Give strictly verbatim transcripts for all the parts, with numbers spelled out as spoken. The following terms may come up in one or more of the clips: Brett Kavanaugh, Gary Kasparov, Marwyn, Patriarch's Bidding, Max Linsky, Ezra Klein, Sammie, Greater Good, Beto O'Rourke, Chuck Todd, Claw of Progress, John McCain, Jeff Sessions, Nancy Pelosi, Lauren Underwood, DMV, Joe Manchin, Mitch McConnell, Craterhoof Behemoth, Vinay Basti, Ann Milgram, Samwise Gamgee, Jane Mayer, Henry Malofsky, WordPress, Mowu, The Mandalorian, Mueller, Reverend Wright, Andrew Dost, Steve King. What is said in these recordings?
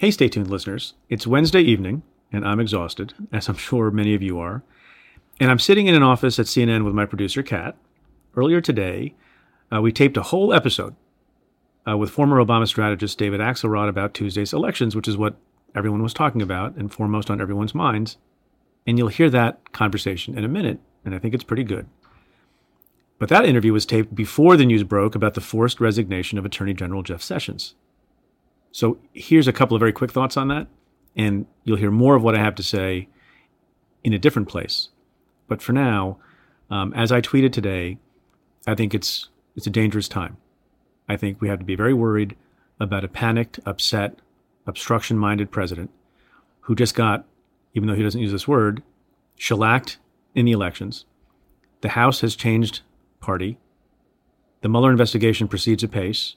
Hey, stay tuned, listeners. It's Wednesday evening, and I'm exhausted, as I'm sure many of you are. And I'm sitting in an office at C N N with my producer, Kat. Earlier today, uh, we taped a whole episode uh, with former Obama strategist David Axelrod about Tuesday's elections, which is what everyone was talking about and foremost on everyone's minds. And you'll hear that conversation in a minute, and I think it's pretty good. But that interview was taped before the news broke about the forced resignation of Attorney General Jeff Sessions. So here's a couple of very quick thoughts on that, and you'll hear more of what I have to say in a different place. But for now, um, as I tweeted today, I think it's it's a dangerous time. I think we have to be very worried about a panicked, upset, obstruction-minded president who just got, even though he doesn't use this word, shellacked in the elections. The House has changed party. The Mueller investigation proceeds apace.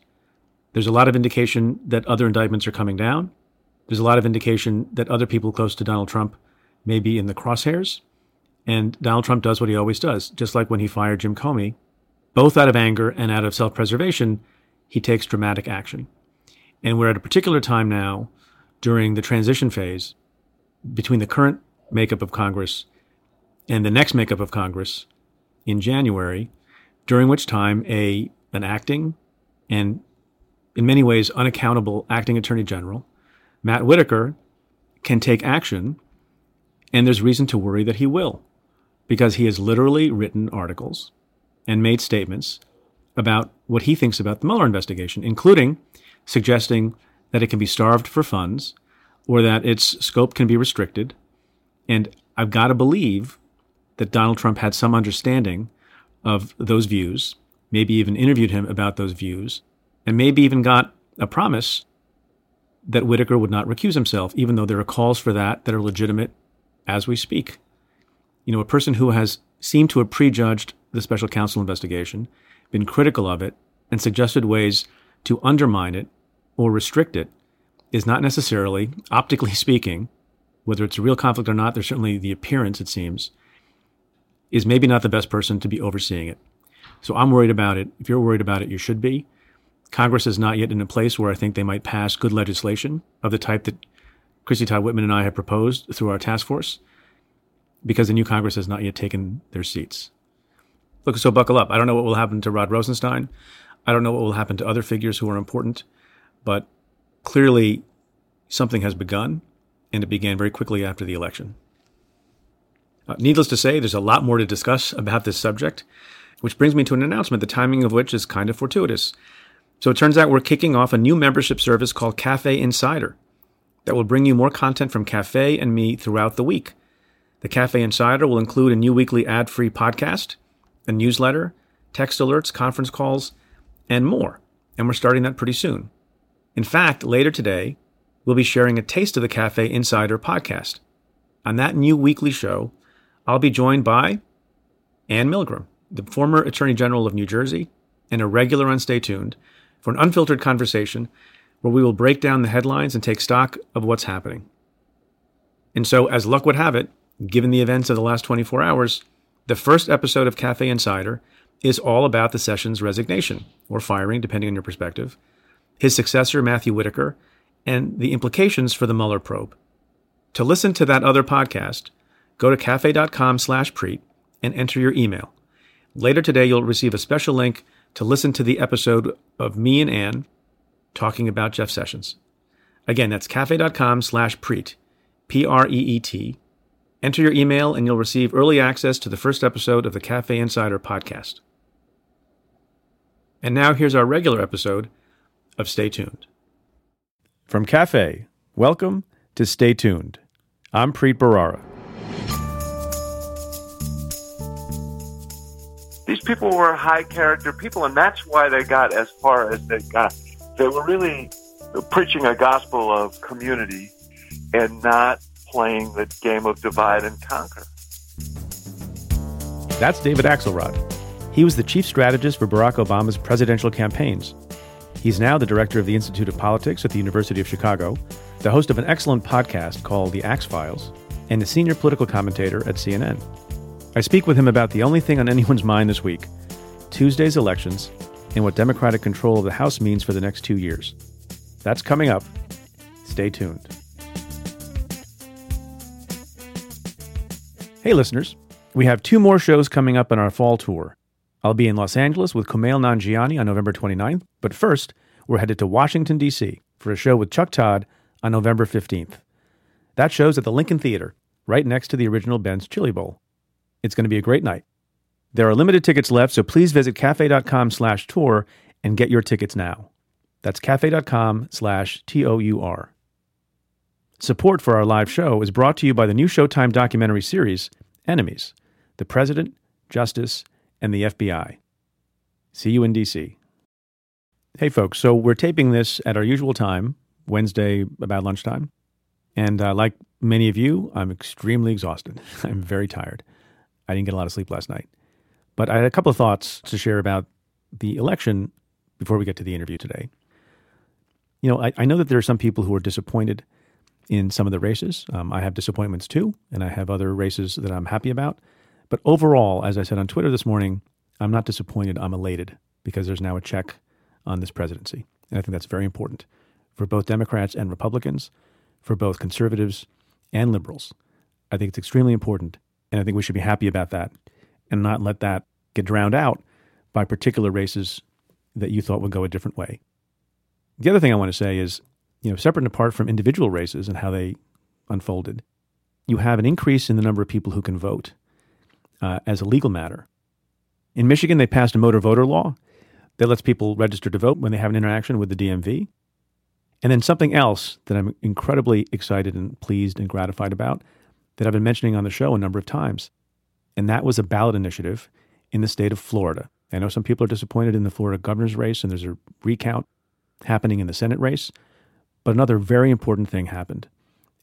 There's a lot of indication that other indictments are coming down. There's a lot of indication that other people close to Donald Trump may be in the crosshairs. And Donald Trump does what he always does, just like when he fired Jim Comey. Both out of anger and out of self-preservation, he takes dramatic action. And we're at a particular time now during the transition phase between the current makeup of Congress and the next makeup of Congress in January, during which time a an acting and in many ways unaccountable acting attorney general, Matt Whitaker, can take action, and there's reason to worry that he will, because he has literally written articles and made statements about what he thinks about the Mueller investigation, including suggesting that it can be starved for funds or that its scope can be restricted. And I've got to believe that Donald Trump had some understanding of those views, maybe even interviewed him about those views, and maybe even got a promise that Whitaker would not recuse himself, even though there are calls for that that are legitimate as we speak. You know, a person who has seemed to have prejudged the special counsel investigation, been critical of it, and suggested ways to undermine it or restrict it is not necessarily, optically speaking, whether it's a real conflict or not, there's certainly the appearance, it seems, is maybe not the best person to be overseeing it. So I'm worried about it. If you're worried about it, you should be. Congress is not yet in a place where I think they might pass good legislation of the type that Christy Todd Whitman and I have proposed through our task force, because the new Congress has not yet taken their seats. Look, so buckle up. I don't know what will happen to Rod Rosenstein. I don't know what will happen to other figures who are important, but clearly something has begun, and it began very quickly after the election. Uh, needless to say, there's a lot more to discuss about this subject, which brings me to an announcement, the timing of which is kind of fortuitous. So it turns out we're kicking off a new membership service called CAFE Insider that will bring you more content from CAFE and me throughout the week. The CAFE Insider will include a new weekly ad-free podcast, a newsletter, text alerts, conference calls, and more. And we're starting that pretty soon. In fact, later today, we'll be sharing a taste of the CAFE Insider podcast. On that new weekly show, I'll be joined by Ann Milgram, the former Attorney General of New Jersey and a regular on Stay Tuned, for an unfiltered conversation where we will break down the headlines and take stock of what's happening. And so, as luck would have it, given the events of the last twenty-four hours, the first episode of CAFE Insider is all about the Sessions resignation, or firing, depending on your perspective, his successor, Matthew Whitaker, and the implications for the Mueller probe. To listen to that other podcast, go to cafe.com slash Preet and enter your email. Later today, you'll receive a special link to listen to the episode of me and Ann talking about Jeff Sessions. Again, that's cafe.com slash Preet, P R E E T. Enter your email and you'll receive early access to the first episode of the CAFE Insider podcast. And now here's our regular episode of Stay Tuned. From CAFE, welcome to Stay Tuned. I'm Preet Bharara. These people were high-character people, and that's why they got as far as they got. They were really preaching a gospel of community and not playing the game of divide and conquer. That's David Axelrod. He was the chief strategist for Barack Obama's presidential campaigns. He's now the director of the Institute of Politics at the University of Chicago, the host of an excellent podcast called The Axe Files, and the senior political commentator at C N N. I speak with him about the only thing on anyone's mind this week, Tuesday's elections, and what Democratic control of the House means for the next two years. That's coming up. Stay tuned. Hey, listeners. We have two more shows coming up on our fall tour. I'll be in Los Angeles with Kumail Nanjiani on November twenty-ninth, but first, we're headed to Washington, D C for a show with Chuck Todd on November fifteenth. That show's at the Lincoln Theater, right next to the original Ben's Chili Bowl. It's going to be a great night. There are limited tickets left, so please visit cafe.com slash tour and get your tickets now. That's cafe.com slash T O U R. Support for our live show is brought to you by the new Showtime documentary series, Enemies, The President, Justice, and the F B I. See you in D C. Hey, folks, so we're taping this at our usual time, Wednesday about lunchtime. And uh, like many of you, I'm extremely exhausted. I'm very tired. I didn't get a lot of sleep last night. But I had a couple of thoughts to share about the election before we get to the interview today. You know, I, I know that there are some people who are disappointed in some of the races. Um, I have disappointments too, and I have other races that I'm happy about. But overall, as I said on Twitter this morning, I'm not disappointed, I'm elated, because there's now a check on this presidency. And I think that's very important for both Democrats and Republicans, for both conservatives and liberals. I think it's extremely important, and I think we should be happy about that and not let that get drowned out by particular races that you thought would go a different way. The other thing I want to say is, you know, separate and apart from individual races and how they unfolded, you have an increase in the number of people who can vote uh, as a legal matter. In Michigan, they passed a motor voter law that lets people register to vote when they have an interaction with the D M V. And then something else that I'm incredibly excited and pleased and gratified about that I've been mentioning on the show a number of times. And that was a ballot initiative in the state of Florida. I know some people are disappointed in the Florida governor's race, and there's a recount happening in the Senate race. But another very important thing happened,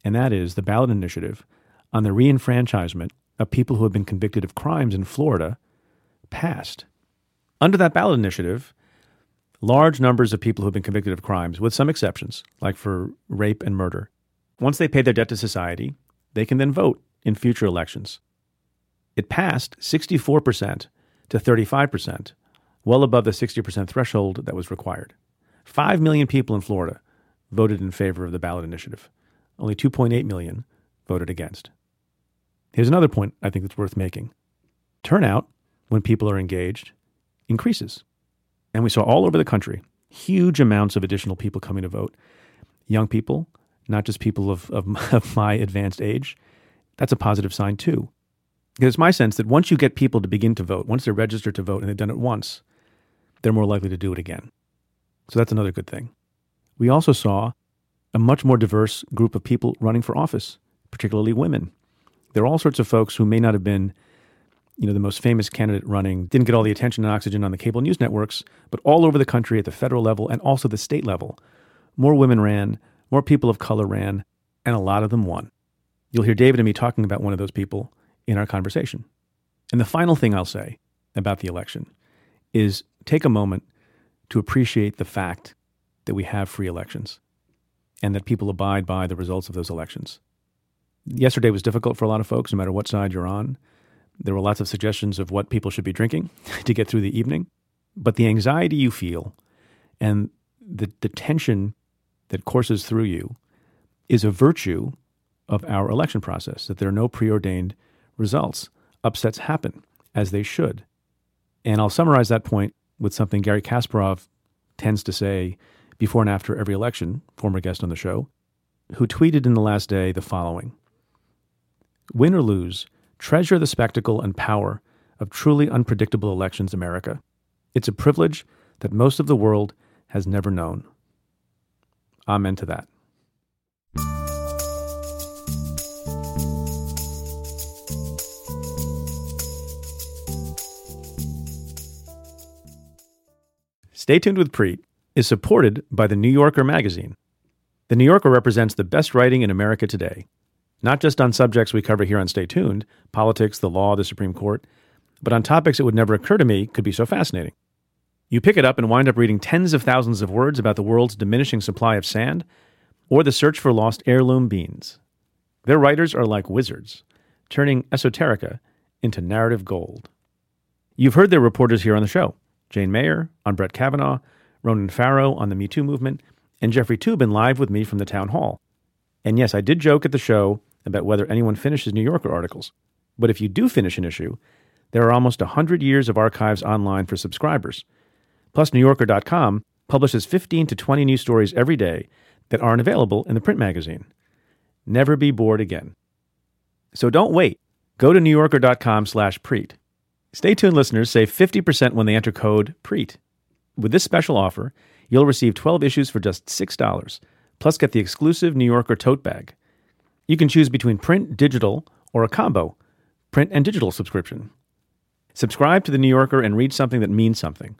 and that is the ballot initiative on the reenfranchisement of people who have been convicted of crimes in Florida passed. Under that ballot initiative, large numbers of people who have been convicted of crimes, with some exceptions, like for rape and murder, once they pay their debt to society, they can then vote in future elections. It passed sixty-four percent to thirty-five percent, well above the sixty percent threshold that was required. Five million people in Florida voted in favor of the ballot initiative. Only two point eight million voted against. Here's another point I think that's worth making. Turnout, when people are engaged, increases. And we saw all over the country huge amounts of additional people coming to vote. Young people, not just people of, of, of my advanced age. That's a positive sign too. Because it's my sense that once you get people to begin to vote, once they're registered to vote and they've done it once, they're more likely to do it again. So that's another good thing. We also saw a much more diverse group of people running for office, particularly women. There are all sorts of folks who may not have been, you know, the most famous candidate running, didn't get all the attention and oxygen on the cable news networks, but all over the country at the federal level and also the state level, more women ran, more people of color ran, and a lot of them won. You'll hear David and me talking about one of those people in our conversation. And the final thing I'll say about the election is take a moment to appreciate the fact that we have free elections and that people abide by the results of those elections. Yesterday was difficult for a lot of folks, no matter what side you're on. There were lots of suggestions of what people should be drinking to get through the evening. But the anxiety you feel and the, the tension that courses through you is a virtue of our election process, that there are no preordained results. Upsets happen, as they should. And I'll summarize that point with something Gary Kasparov tends to say before and after every election, former guest on the show, who tweeted in the last day the following: "Win or lose, treasure the spectacle and power of truly unpredictable elections, America. It's a privilege that most of the world has never known." Amen to that. Stay Tuned with Preet is supported by The New Yorker magazine. The New Yorker represents the best writing in America today, not just on subjects we cover here on Stay Tuned, politics, the law, the Supreme Court, but on topics it would never occur to me could be so fascinating. You pick it up and wind up reading tens of thousands of words about the world's diminishing supply of sand or the search for lost heirloom beans. Their writers are like wizards, turning esoterica into narrative gold. You've heard their reporters here on the show, Jane Mayer on Brett Kavanaugh, Ronan Farrow on the Me Too movement, and Jeffrey Toobin live with me from the town hall. And yes, I did joke at the show about whether anyone finishes New Yorker articles. But if you do finish an issue, there are almost one hundred years of archives online for subscribers. Plus, New Yorker dot com publishes fifteen to twenty new stories every day that aren't available in the print magazine. Never be bored again. So don't wait. Go to New Yorker dot com slash Preet. Stay tuned, listeners. Save fifty percent when they enter code Preet. With this special offer, you'll receive twelve issues for just six dollars, plus get the exclusive New Yorker tote bag. You can choose between print, digital, or a combo, print and digital subscription. Subscribe to The New Yorker and read something that means something.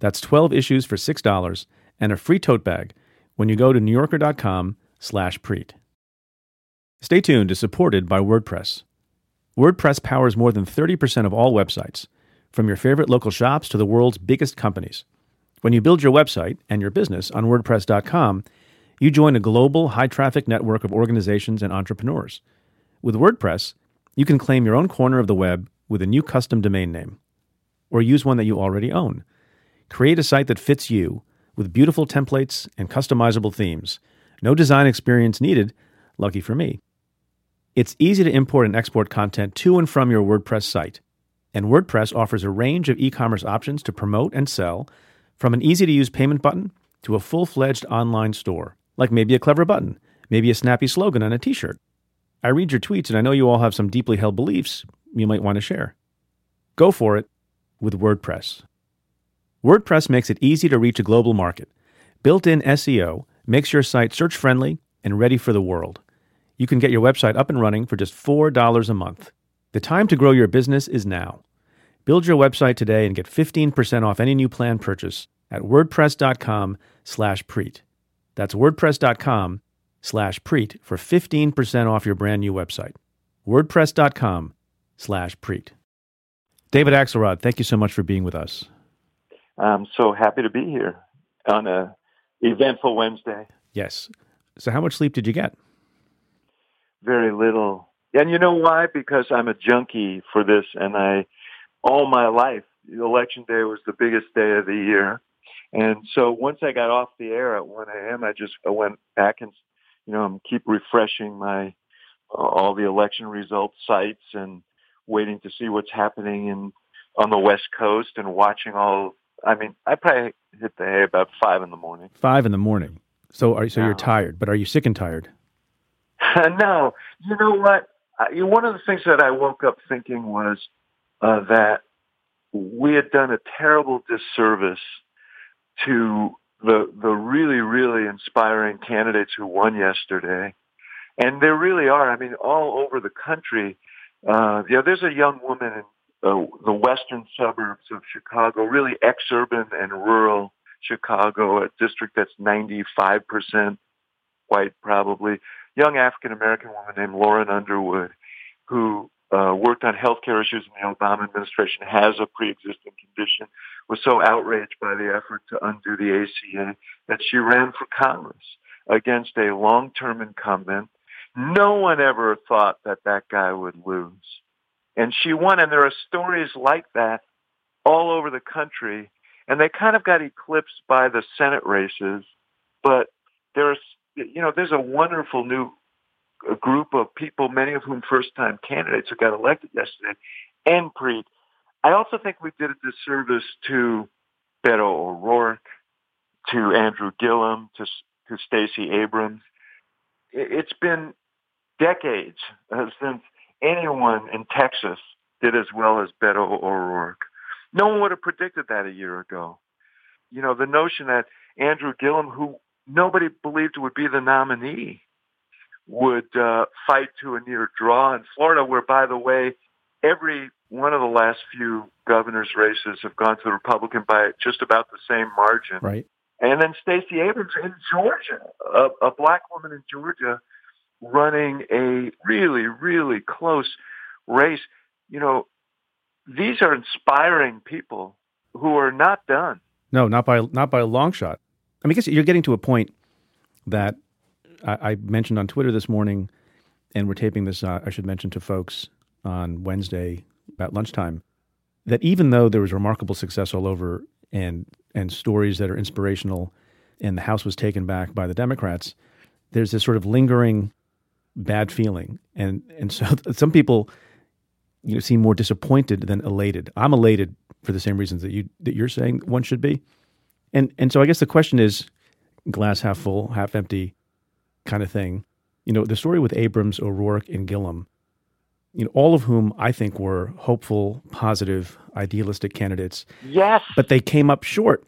That's twelve issues for six dollars and a free tote bag when you go to New Yorker dot com slash Preet. Stay Tuned is supported by WordPress. WordPress powers more than thirty percent of all websites, from your favorite local shops to the world's biggest companies. When you build your website and your business on WordPress dot com, you join a global, high-traffic network of organizations and entrepreneurs. With WordPress, you can claim your own corner of the web with a new custom domain name, or use one that you already own. Create a site that fits you with beautiful templates and customizable themes. No design experience needed, lucky for me. It's easy to import and export content to and from your WordPress site, and WordPress offers a range of e-commerce options to promote and sell, from an easy-to-use payment button to a full-fledged online store, like maybe a clever button, maybe a snappy slogan on a t-shirt. I read your tweets, and I know you all have some deeply held beliefs you might want to share. Go for it with WordPress. WordPress makes it easy to reach a global market. Built-in S E O makes your site search-friendly and ready for the world. You can get your website up and running for just four dollars a month. The time to grow your business is now. Build your website today and get fifteen percent off any new plan purchase at WordPress dot com slash Preet. That's WordPress dot com slash Preet for fifteen percent off your brand new website. WordPress dot com slash Preet. David Axelrod, thank you so much for being with us. I'm so happy to be here on a eventful Wednesday. Yes. So how much sleep did you get? Very little. And you know why? Because I'm a junkie for this, and I, all my life, Election Day was the biggest day of the year. And so once I got off the air at one a.m., I just I went back and You know, I'm keep refreshing my uh, all the election results sites and waiting to see what's happening in on the West Coast and watching all. I mean, I probably hit the hay about five in the morning. Five in the morning. So, are so no. You're tired, but are you sick and tired? No. You know what? I, one of the things that I woke up thinking was uh, that we had done a terrible disservice to the the really, really inspiring candidates who won yesterday. And there really are, I mean, all over the country. Uh, you know, there's a young woman in uh, the western suburbs of Chicago, really ex-urban and rural Chicago, a district that's ninety-five percent white probably, young African-American woman named Lauren Underwood, who uh, worked on healthcare issues in the Obama administration, has a pre-existing condition, was so outraged by the effort to undo the A C A that she ran for Congress against a long-term incumbent. No one ever thought that that guy would lose. And she won, and there are stories like that all over the country, and they kind of got eclipsed by the Senate races. But there's, you know, there's a wonderful new group of people, many of whom first-time candidates who got elected yesterday, and Preet. I also think we did a disservice to Beto O'Rourke, to Andrew Gillum, to, to Stacey Abrams. It's been decades since anyone in Texas did as well as Beto O'Rourke. No one would have predicted that a year ago. You know, the notion that Andrew Gillum, who nobody believed would be the nominee, would uh, fight to a near draw in Florida, where, by the way, every one of the last few governor's races have gone to the Republican by just about the same margin. Right. And then Stacey Abrams in Georgia, a, a black woman in Georgia running a really, really close race. You know, these are inspiring people who are not done. No, not by not by a long shot. I mean, I guess you're getting to a point that I, I mentioned on Twitter this morning, and we're taping this, uh, I should mention to folks, on Wednesday about lunchtime, that even though there was remarkable success all over and and stories that are inspirational and the House was taken back by the Democrats, there's this sort of lingering bad feeling. And and so some people, you know, seem more disappointed than elated. I'm elated for the same reasons that you that you're saying one should be. And and so I guess the question is, glass half full, half empty kind of thing. You know, the story with Abrams, O'Rourke, and Gillum, you know, all of whom I think were hopeful, positive, idealistic candidates. Yes. But they came up short.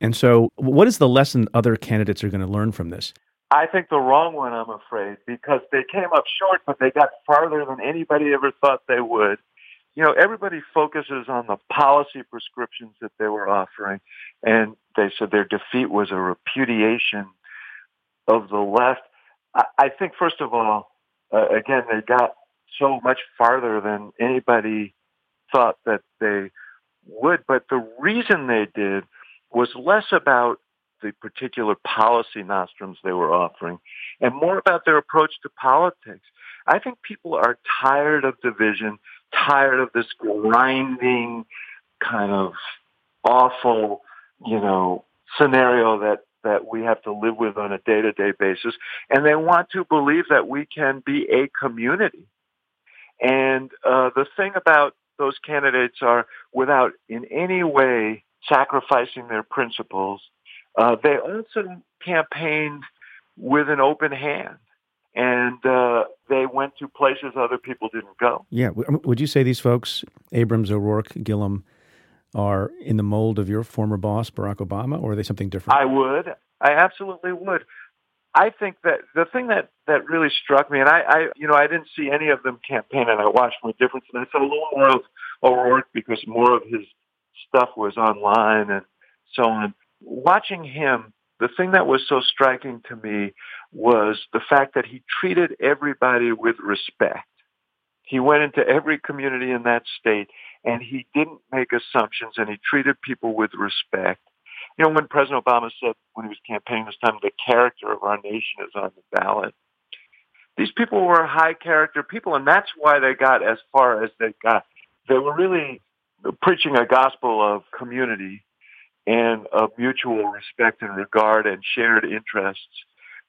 And so what is the lesson other candidates are going to learn from this? I think the wrong one, I'm afraid, because they came up short, but they got farther than anybody ever thought they would. You know, everybody focuses on the policy prescriptions that they were offering, and they said their defeat was a repudiation of the left. I, I think, first of all, uh, again, they got so much farther than anybody thought that they would. But the reason they did was less about the particular policy nostrums they were offering and more about their approach to politics. I think people are tired of division, tired of this grinding kind of awful, you know, scenario that that we have to live with on a day-to-day basis. And they want to believe that we can be a community. And uh, the thing about those candidates are, without in any way sacrificing their principles, uh, they also campaigned with an open hand. And uh, they went to places other people didn't go. Yeah. Would you say these folks, Abrams, O'Rourke, Gillum, are in the mold of your former boss, Barack Obama, or are they something different? I would. I absolutely would. I think that the thing that, that really struck me, and I, I, you know, I didn't see any of them campaign, and I watched my difference, and I saw a little more of O'Rourke because more of his stuff was online and so on. Watching him, the thing that was so striking to me was the fact that he treated everybody with respect. He went into every community in that state, and he didn't make assumptions, and he treated people with respect. You know, when President Obama said when he was campaigning this time, the character of our nation is on the ballot. These people were high-character people, and that's why they got as far as they got. They were really preaching a gospel of community and of mutual respect and regard and shared interests,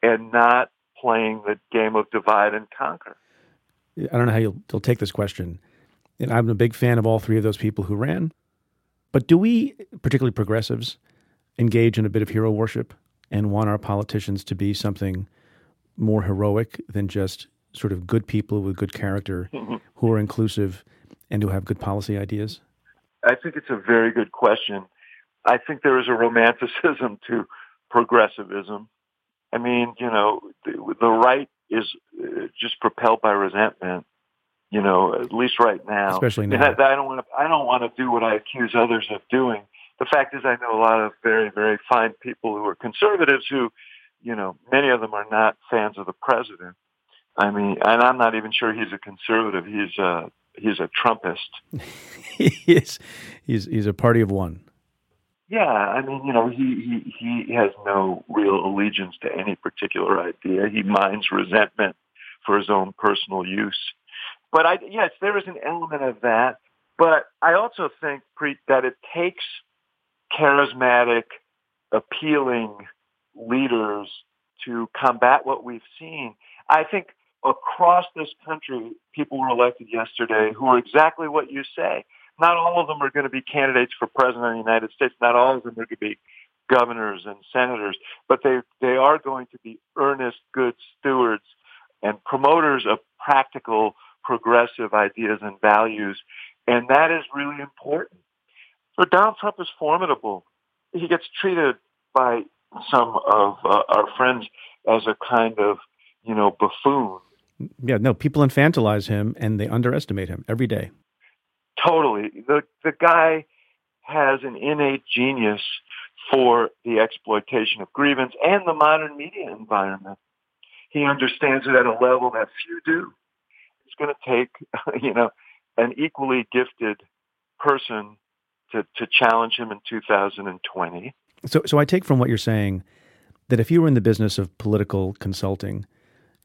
and not playing the game of divide and conquer. I don't know how you'll, you'll take this question, and I'm a big fan of all three of those people who ran, but do we, particularly progressives, engage in a bit of hero worship and want our politicians to be something more heroic than just sort of good people with good character who are inclusive and who have good policy ideas? I think it's a very good question. I think there is a romanticism to progressivism. I mean, you know, the, the right is just propelled by resentment, you know, at least right now. Especially now. And I, I don't want to, I don't want to do what I accuse others of doing. The fact is, I know a lot of very, very fine people who are conservatives who, you know, many of them are not fans of the president. I mean, and I'm not even sure he's a conservative. He's a, he's a Trumpist. he is, he's, he's a party of one. Yeah. I mean, you know, he, he, he has no real allegiance to any particular idea. He mines resentment for his own personal use. But I, yes, there is an element of that. But I also think, Preet, that it takes charismatic, appealing leaders to combat what we've seen. I think across this country, people were elected yesterday who are exactly what you say. Not all of them are going to be candidates for president of the United States. Not all of them are going to be governors and senators, but they, they are going to be earnest, good stewards and promoters of practical, progressive ideas and values. And that is really important. So Donald Trump is formidable. He gets treated by some of uh, our friends as a kind of, you know, buffoon. Yeah, no, people infantilize him and they underestimate him every day. Totally. The the guy has an innate genius for the exploitation of grievance and the modern media environment. He understands it at a level that few do. It's going to take, you know, an equally gifted person to, to challenge him in two thousand twenty. So so I take from what you're saying that if you were in the business of political consulting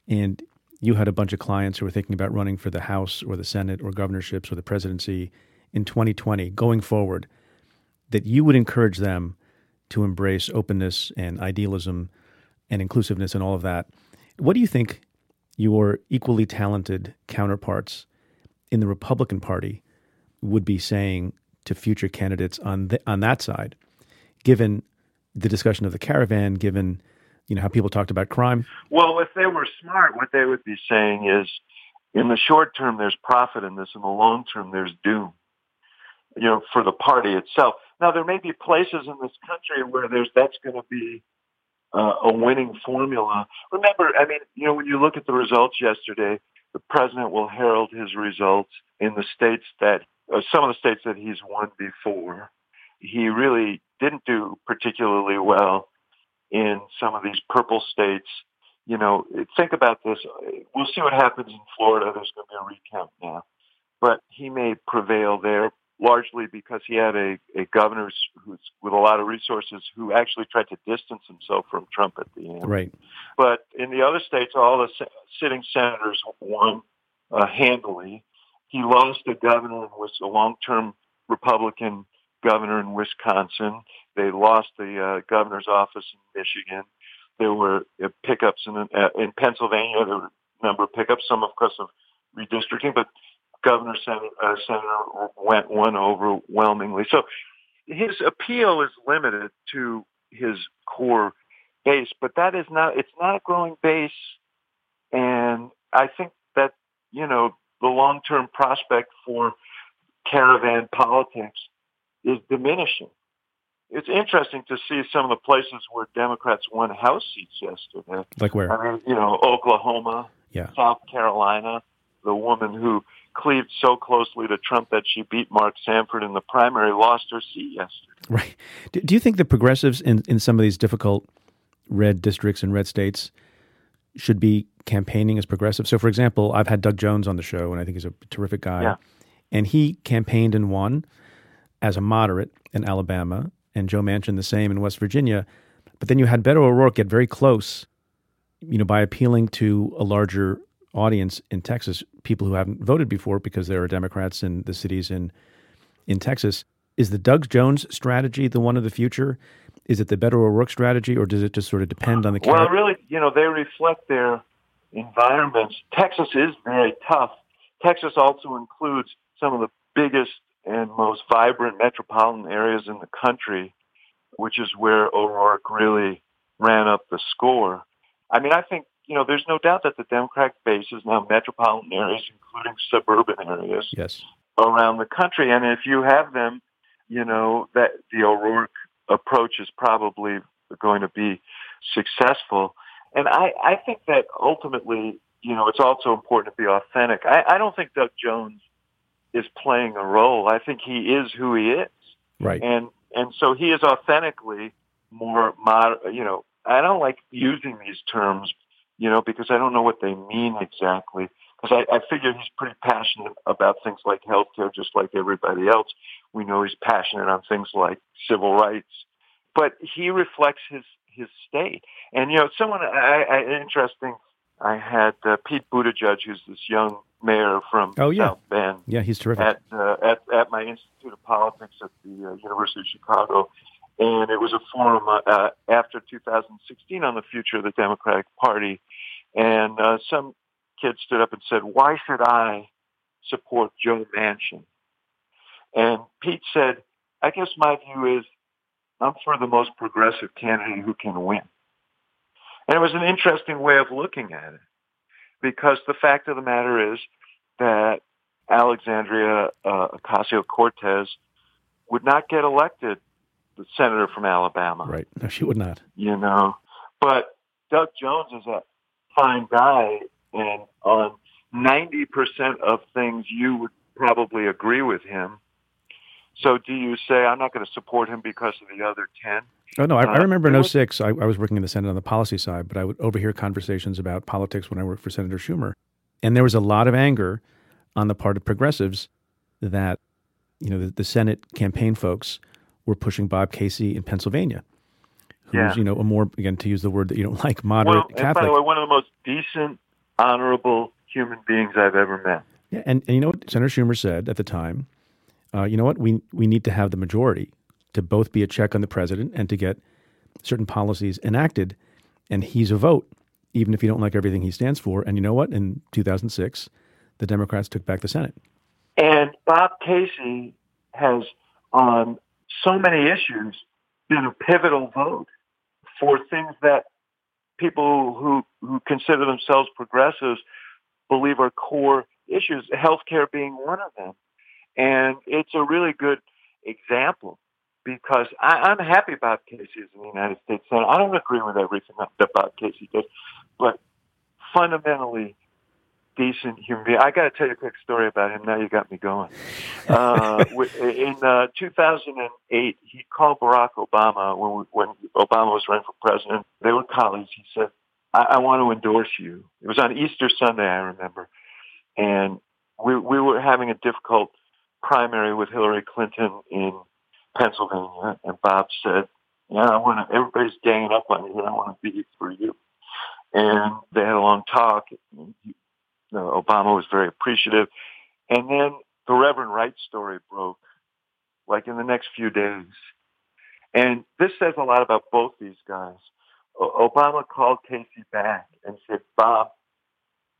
and you had a bunch of clients who were thinking about running for the House or the Senate or governorships or the presidency in twenty twenty going forward, that you would encourage them to embrace openness and idealism and inclusiveness and all of that. What do you think your equally talented counterparts in the Republican Party would be saying to future candidates on the, on that side, given the discussion of the caravan, given you know how people talked about crime? Well, if they were smart, what they would be saying is, in the short term, there's profit in this. In the long term, there's doom, you know, for the party itself. Now, there may be places in this country where there's that's going to be uh, a winning formula. Remember, I mean, you know, when you look at the results yesterday, the president will herald his results in the states that uh, some of the states that he's won before. He really didn't do particularly well in some of these purple states. You know, think about this. We'll see what happens in Florida. There's going to be a recount now. But he may prevail there largely because he had a, a governor who's with a lot of resources who actually tried to distance himself from Trump at the end. Right. But in the other states, all the sitting senators won uh, handily. He lost a governor who was a long-term Republican governor in Wisconsin. They lost the uh, governor's office in Michigan. There were pickups in uh, in Pennsylvania. There were a number of pickups, some of course of redistricting, but Governor Sen- uh, Senator went one overwhelmingly. So his appeal is limited to his core base, but that is not it's not a growing base, and I think that you know the long term prospect for caravan politics is diminishing. It's interesting to see some of the places where Democrats won House seats yesterday. Like where? I mean, you know, Oklahoma, yeah. South Carolina, the woman who cleaved so closely to Trump that she beat Mark Sanford in the primary lost her seat yesterday. Right. Do, do you think the progressives in, in some of these difficult red districts and red states should be campaigning as progressive? So, for example, I've had Doug Jones on the show, and I think he's a terrific guy. Yeah. And he campaigned and won as a moderate in Alabama, and Joe Manchin the same in West Virginia. But then you had Beto O'Rourke get very close, you know, by appealing to a larger audience in Texas, people who haven't voted before because there are Democrats in the cities in in Texas. Is the Doug Jones strategy the one of the future? Is it the Beto O'Rourke strategy, or does it just sort of depend on the character? Well, really, you know, they reflect their environments. Texas is very tough. Texas also includes some of the biggest and most vibrant metropolitan areas in the country, which is where O'Rourke really ran up the score. I mean, I think, you know, there's no doubt that the Democratic base is now metropolitan areas, including suburban areas yes. around the country. And if you have them, you know, that the O'Rourke approach is probably going to be successful. And I, I think that ultimately, you know, it's also important to be authentic. I, I don't think Doug Jones is playing a role. I think he is who he is. Right. And and so he is authentically more, mod- you know, I don't like using these terms, you know, because I don't know what they mean exactly. Because I, I figure he's pretty passionate about things like healthcare, just like everybody else. We know he's passionate on things like civil rights. But he reflects his, his state. And, you know, someone, I, I interesting, I had uh, Pete Buttigieg, who's this young mayor from oh, yeah. South Bend. Yeah, he's terrific. At, uh, at, at my Institute of Politics at the uh, University of Chicago. And it was a forum uh, after two thousand sixteen on the future of the Democratic Party. And uh, some kid stood up and said, "Why should I support Joe Manchin?" And Pete said, "I guess my view is I'm for the most progressive candidate who can win." And it was an interesting way of looking at it, because the fact of the matter is that Alexandria uh, Ocasio-Cortez would not get elected the senator from Alabama. Right. No, she would not. You know, but Doug Jones is a fine guy, and on ninety percent of things you would probably agree with him. So do you say, I'm not going to support him because of the other ten? Oh, no, I, uh, I remember in oh six, I, I was working in the Senate on the policy side, but I would overhear conversations about politics when I worked for Senator Schumer. And there was a lot of anger on the part of progressives that, you know, the, the Senate campaign folks were pushing Bob Casey in Pennsylvania, who's, yeah. you know, a more, again, to use the word that you don't like, moderate well, and Catholic. By the way, one of the most decent, honorable human beings I've ever met. Yeah, and, and you know what Senator Schumer said at the time? Uh, you know what, we we need to have the majority to both be a check on the president and to get certain policies enacted, and he's a vote. even if you don't like everything he stands for. And you know what? In two thousand six, the Democrats took back the Senate. And Bob Casey has, on so many issues, been a pivotal vote for things that people who, who consider themselves progressives believe are core issues, healthcare being one of them. And it's a really good example, because I, I'm happy Bob Casey is in the United States Senate. I don't agree with everything that Bob Casey does, but fundamentally decent human being. I got to tell you a quick story about him. Now you got me going. Uh, in uh, two thousand eight, he called Barack Obama when, we, when Obama was running for president. They were colleagues. He said, I, I want to endorse you. It was on Easter Sunday, I remember. And we, we were having a difficult primary with Hillary Clinton in Pennsylvania. And Bob said, yeah, I want to, everybody's ganging up on you, and I want to be for you. And they had a long talk. He, Obama was very appreciative. And then the Reverend Wright story broke, like in the next few days. And this says a lot about both these guys. O- Obama called Casey back and said, Bob,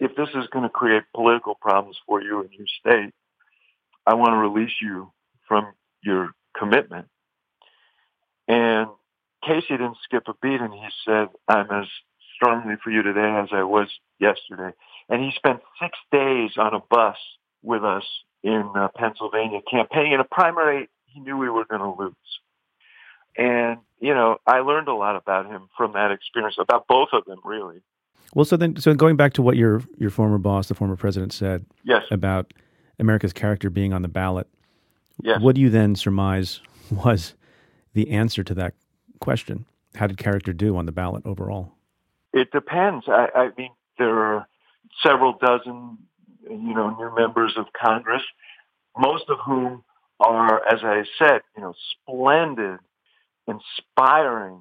if this is going to create political problems for you in your state, I want to release you from your commitment. And Casey didn't skip a beat, and he said, I'm as strongly for you today as I was yesterday. And he spent six days on a bus with us in uh, Pennsylvania campaigning in a primary he knew we were going to lose. And, you know, I learned a lot about him from that experience, about both of them, really. Well, so then, so going back to what your your former boss, the former president, said yes. about America's character being on the ballot, yes. what do you then surmise was the answer to that question? How did character do on the ballot overall? It depends. I, I mean, there are several dozen, you know, new members of Congress, most of whom are, as I said, you know, splendid, inspiring,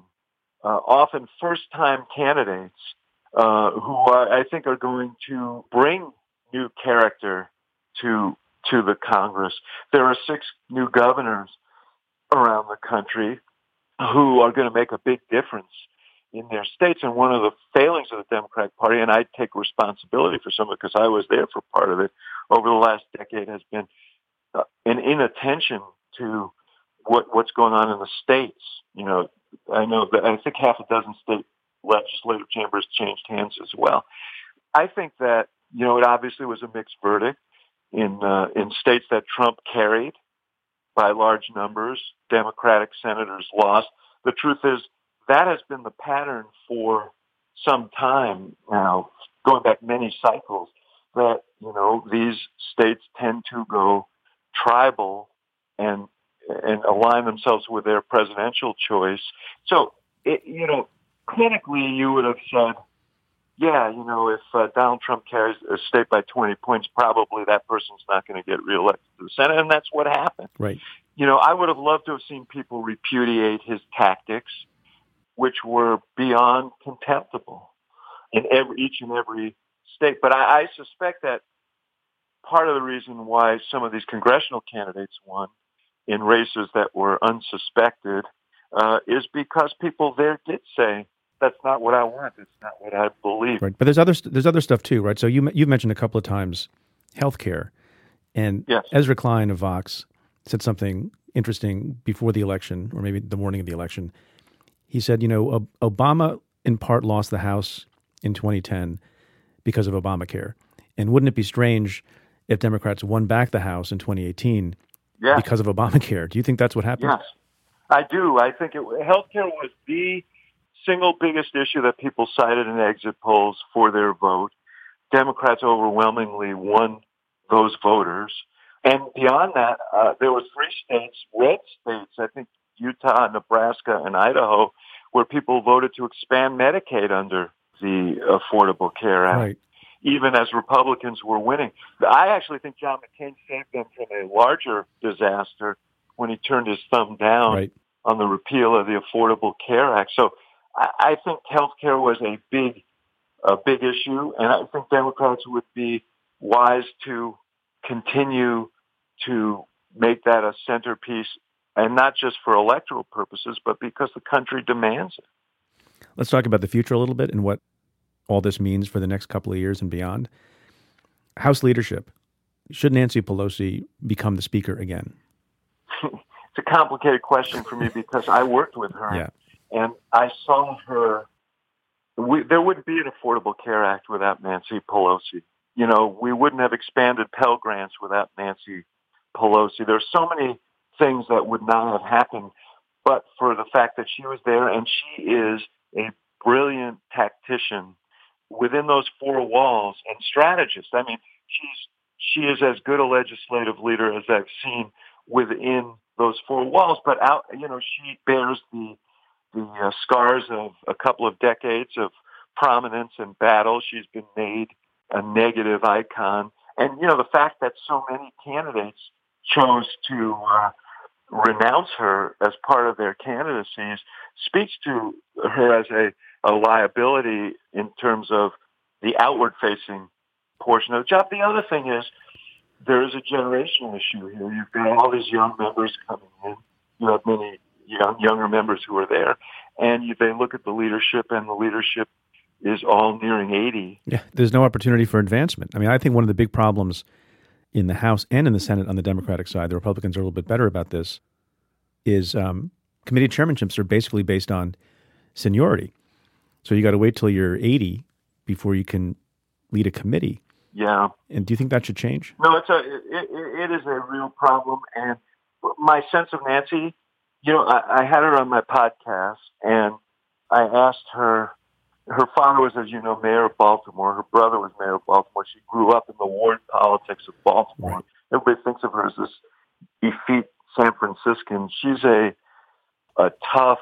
uh, often first-time candidates uh, who are, I think are going to bring new character to to the Congress. There are six new governors around the country who are going to make a big difference in their states. And one of the failings of the Democratic Party, and I take responsibility for some of it because I was there for part of it, over the last decade has been uh, an inattention to what what's going on in the states. You know, I know that I think half a dozen state legislative chambers changed hands as well. I think that, you know, it obviously was a mixed verdict in uh, in states that Trump carried by large numbers. Democratic senators lost. The truth is, that has been the pattern for some time now, going back many cycles, that, you know, these states tend to go tribal and and align themselves with their presidential choice. So, it, you know, clinically you would have said, yeah, you know, if uh, Donald Trump carries a state by twenty points, probably that person's not going to get reelected to the Senate, and that's what happened. Right. You know, I would have loved to have seen people repudiate his tactics, which were beyond contemptible in every, each and every state. But I, I suspect that part of the reason why some of these congressional candidates won in races that were unsuspected uh, is because people there did say, that's not what I want, it's not what I believe. Right. But there's other, there's other stuff too, right? So you, you've mentioned a couple of times healthcare. And yes. Ezra Klein of Vox said something interesting before the election, or maybe the morning of the election. He said, you know, Obama in part lost the House in twenty ten because of Obamacare. And wouldn't it be strange if Democrats won back the House in twenty eighteen yes. because of Obamacare? Do you think that's what happened? Yes, I do. I think it, healthcare was the single biggest issue that people cited in exit polls for their vote. Democrats overwhelmingly won those voters. And beyond that, uh, there were three states, red states, I think, Utah, Nebraska, and Idaho, where people voted to expand Medicaid under the Affordable Care Act, right. even as Republicans were winning. I actually think John McCain saved them from a larger disaster when he turned his thumb down right. on the repeal of the Affordable Care Act. So I think healthcare was a big, a big issue, and I think Democrats would be wise to continue to make that a centerpiece, and not just for electoral purposes, but because the country demands it. Let's talk about the future a little bit and what all this means for the next couple of years and beyond. House leadership. Should Nancy Pelosi become the speaker again? It's a complicated question for me because I worked with her yeah. and I saw her. We, there wouldn't be an Affordable Care Act without Nancy Pelosi. You know, we wouldn't have expanded Pell Grants without Nancy Pelosi. There's so many things that would not have happened, but for the fact that she was there, and she is a brilliant tactician within those four walls and strategist. I mean, she's she is as good a legislative leader as I've seen within those four walls. But out, you know, she bears the the uh, scars of a couple of decades of prominence and battle. She's been made a negative icon. And, you know, the fact that so many candidates chose to uh, renounce her as part of their candidacies speaks to her as a, a liability in terms of the outward-facing portion of the job. The other thing is there is a generational issue here. You've got all these young members coming in. You have many young, younger members who are there. And you, they look at the leadership, and the leadership is all nearing eighty. Yeah, there's no opportunity for advancement. I mean, I think one of the big problems in the House and in the Senate on the Democratic side, the Republicans are a little bit better about this, is um, committee chairmanships are basically based on seniority. So you got to wait till you're eighty before you can lead a committee. Yeah. And do you think that should change? No, it's a, it, it is a real problem. And my sense of Nancy, you know, I, I had her on my podcast, and I asked her, her father was, as you know, mayor of Baltimore. Her brother was mayor of Baltimore. She grew up in the ward politics of Baltimore. Right. Everybody thinks of her as this effete San Franciscan. She's a a tough,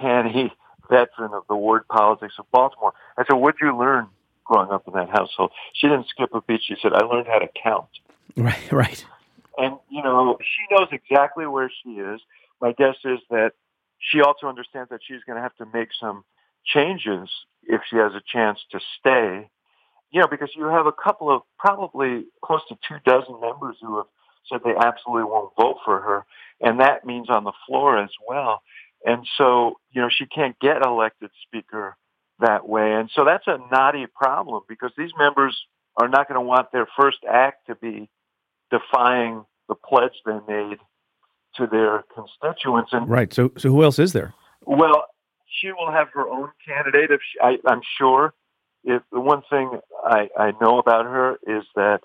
canny veteran of the ward politics of Baltimore. I said, what'd you learn growing up in that household? She didn't skip a beat. She said, I learned how to count. Right, right. And, you know, she knows exactly where she is. My guess is that she also understands that she's going to have to make some changes if she has a chance to stay, you know, because you have a couple of probably close to two dozen members who have said they absolutely won't vote for her. And that means on the floor as well. And so, you know, she can't get elected speaker that way. And so that's a knotty problem because these members are not going to want their first act to be defying the pledge they made to their constituents. And right. So, so who else is there? Well, she will have her own candidate, if she, I, I'm sure. If the one thing I, I know about her is that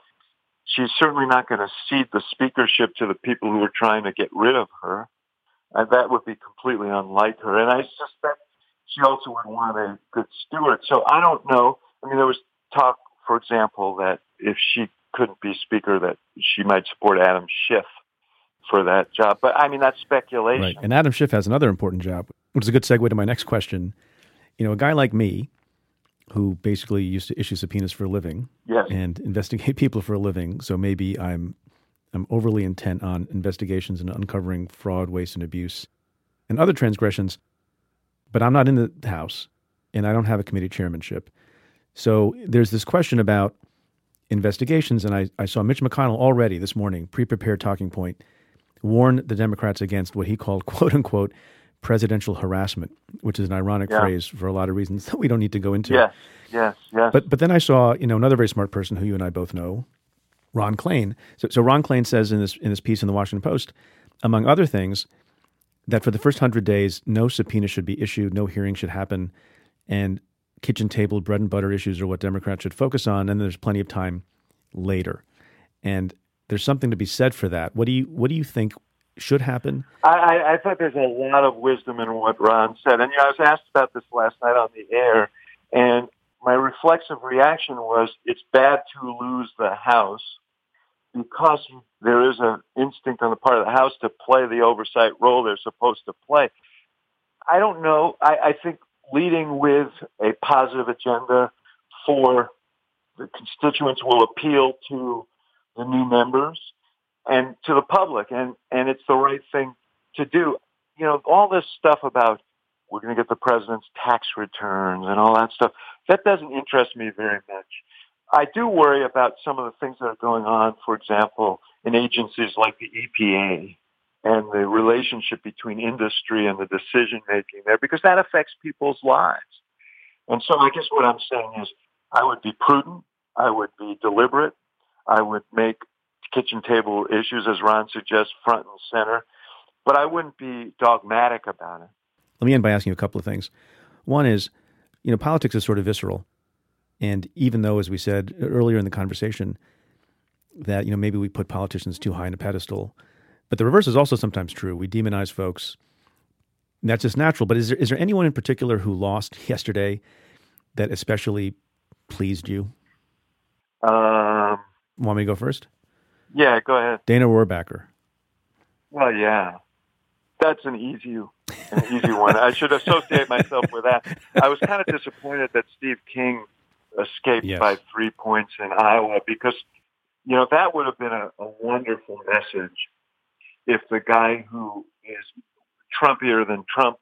she's certainly not going to cede the speakership to the people who are trying to get rid of her. And that would be completely unlike her. And I suspect she also would want a good steward. So I don't know. I mean, there was talk, for example, that if she couldn't be speaker, that she might support Adam Schiff for that job. But I mean, that's speculation. Right. And Adam Schiff has another important job, which is a good segue to my next question. You know, a guy like me, who basically used to issue subpoenas for a living yes. and investigate people for a living, so maybe I'm I'm overly intent on investigations and uncovering fraud, waste, and abuse and other transgressions, but I'm not in the House, and I don't have a committee chairmanship. So there's this question about investigations, and I, I saw Mitch McConnell already this morning, pre-prepared talking point, warn the Democrats against what he called, quote-unquote, presidential harassment, which is an ironic yeah. phrase for a lot of reasons that we don't need to go into. Yes, yes, yes. But, but then I saw, you know, another very smart person who you and I both know, Ron Klain. So, so Ron Klain says in this in this piece in the Washington Post, among other things, that for the first hundred days, no subpoena should be issued, no hearing should happen, and kitchen table bread and butter issues are what Democrats should focus on, and there's plenty of time later. And there's something to be said for that. What do you what do you think should happen? I, I thought there's a lot of wisdom in what Ron said. And you know, I was asked about this last night on the air, and my reflexive reaction was it's bad to lose the House because there is an instinct on the part of the House to play the oversight role they're supposed to play. I don't know. I, I think leading with a positive agenda for the constituents will appeal to the new members and to the public, and, and it's the right thing to do. You know, all this stuff about we're going to get the president's tax returns and all that stuff, that doesn't interest me very much. I do worry about some of the things that are going on, for example, in agencies like the E P A and the relationship between industry and the decision-making there, because that affects people's lives. And so I guess what I'm saying is I would be prudent. I would be deliberate. I would make kitchen table issues, as Ron suggests, front and center. But I wouldn't be dogmatic about it. Let me end by asking you a couple of things. One is, you know, politics is sort of visceral. And even though, as we said earlier in the conversation, that, you know, maybe we put politicians too high on a pedestal, but the reverse is also sometimes true. We demonize folks. And that's just natural. But is there is there anyone in particular who lost yesterday that especially pleased you? Uh, Want me to go first? Yeah, go ahead. Dana Rohrabacher. Well, yeah. That's an easy, an easy one. I should associate myself with that. I was kind of disappointed that Steve King escaped yes. by three points in Iowa because, you know, that would have been a, a wonderful message if the guy who is Trumpier than Trump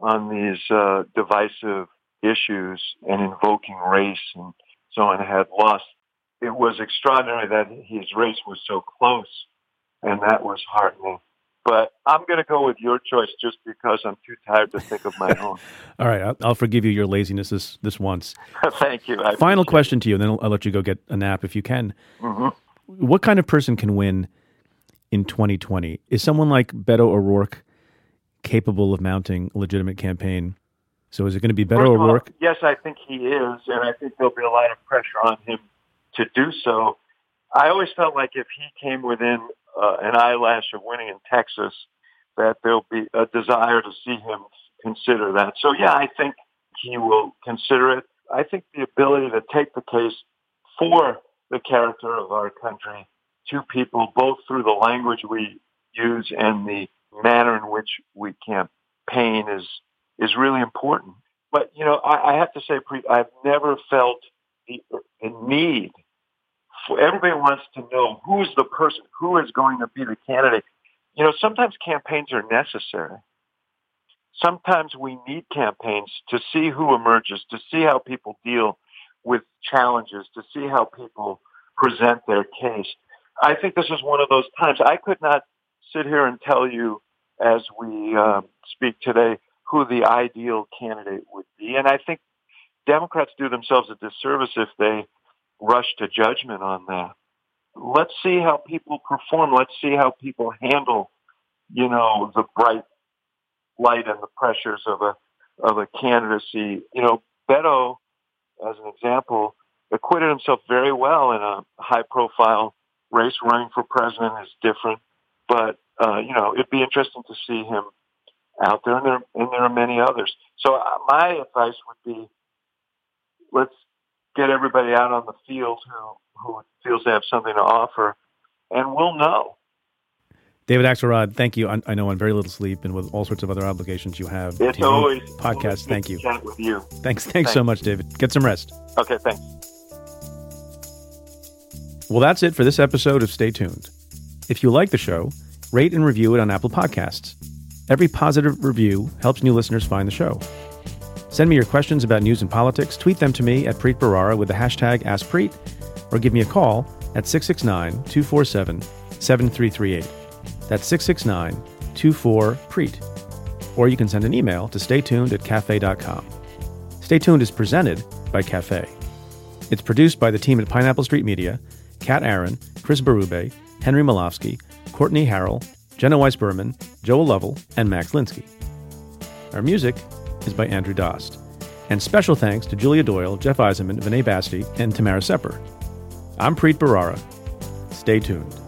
on these uh, divisive issues and invoking race and so on had lost. It was extraordinary that his race was so close, and that was heartening. But I'm going to go with your choice just because I'm too tired to think of my own. All right. I'll, I'll forgive you your laziness this, this once. Thank you. I Final question it. to you, and then I'll, I'll let you go get a nap if you can. Mm-hmm. What kind of person can win in twenty twenty? Is someone like Beto O'Rourke capable of mounting a legitimate campaign? So is it going to be Beto all, O'Rourke? Yes, I think he is, and I think there'll be a lot of pressure on him to do so. I always felt like if he came within Uh, an eyelash of winning in Texas, that there'll be a desire to see him consider that. So, yeah, I think he will consider it. I think the ability to take the case for the character of our country to people, both through the language we use and the manner in which we campaign, is is really important. But, you know, I, I have to say, I've never felt the, the need. Everybody wants to know who's the person, who is going to be the candidate. You know, sometimes campaigns are necessary. Sometimes we need campaigns to see who emerges, to see how people deal with challenges, to see how people present their case. I think this is one of those times. I could not sit here and tell you as we uh, speak today who the ideal candidate would be. And I think Democrats do themselves a disservice if they rush to judgment on that. Let's see how people perform. Let's see how people handle, you know, the bright light and the pressures of a of a candidacy. You know, Beto, as an example, acquitted himself very well in a high-profile race. Running for president is different, but uh, you know, it'd be interesting to see him out there, and there and there are many others. So my advice would be, let's get everybody out on the field who, who feels they have something to offer, and we'll know. David Axelrod, thank you. I, I know on very little sleep and with all sorts of other obligations you have. It's T V, always podcasts. Always thank you. Chat with you. Thanks. Thanks. Thanks so much, David. Get some rest. Okay. Thanks. Well, that's it for this episode of Stay Tuned. If you like the show, rate and review it on Apple Podcasts. Every positive review helps new listeners find the show. Send me your questions about news and politics. Tweet them to me at Preet Bharara with the hashtag AskPreet, or give me a call at six six nine, two four seven, seven three three eight. That's six six nine, two four, Preet. Or you can send an email to staytuned at cafe dot com. Stay Tuned is presented by CAFE. It's produced by the team at Pineapple Street Media, Kat Aaron, Chris Berube, Henry Malofsky, Courtney Harrell, Jenna Weiss-Berman, Joel Lovell, and Max Linsky. Our music is by Andrew Dost. And special thanks to Julia Doyle, Jeff Eisenman, Vinay Basti, and Tamara Sepper. I'm Preet Bharara. Stay tuned.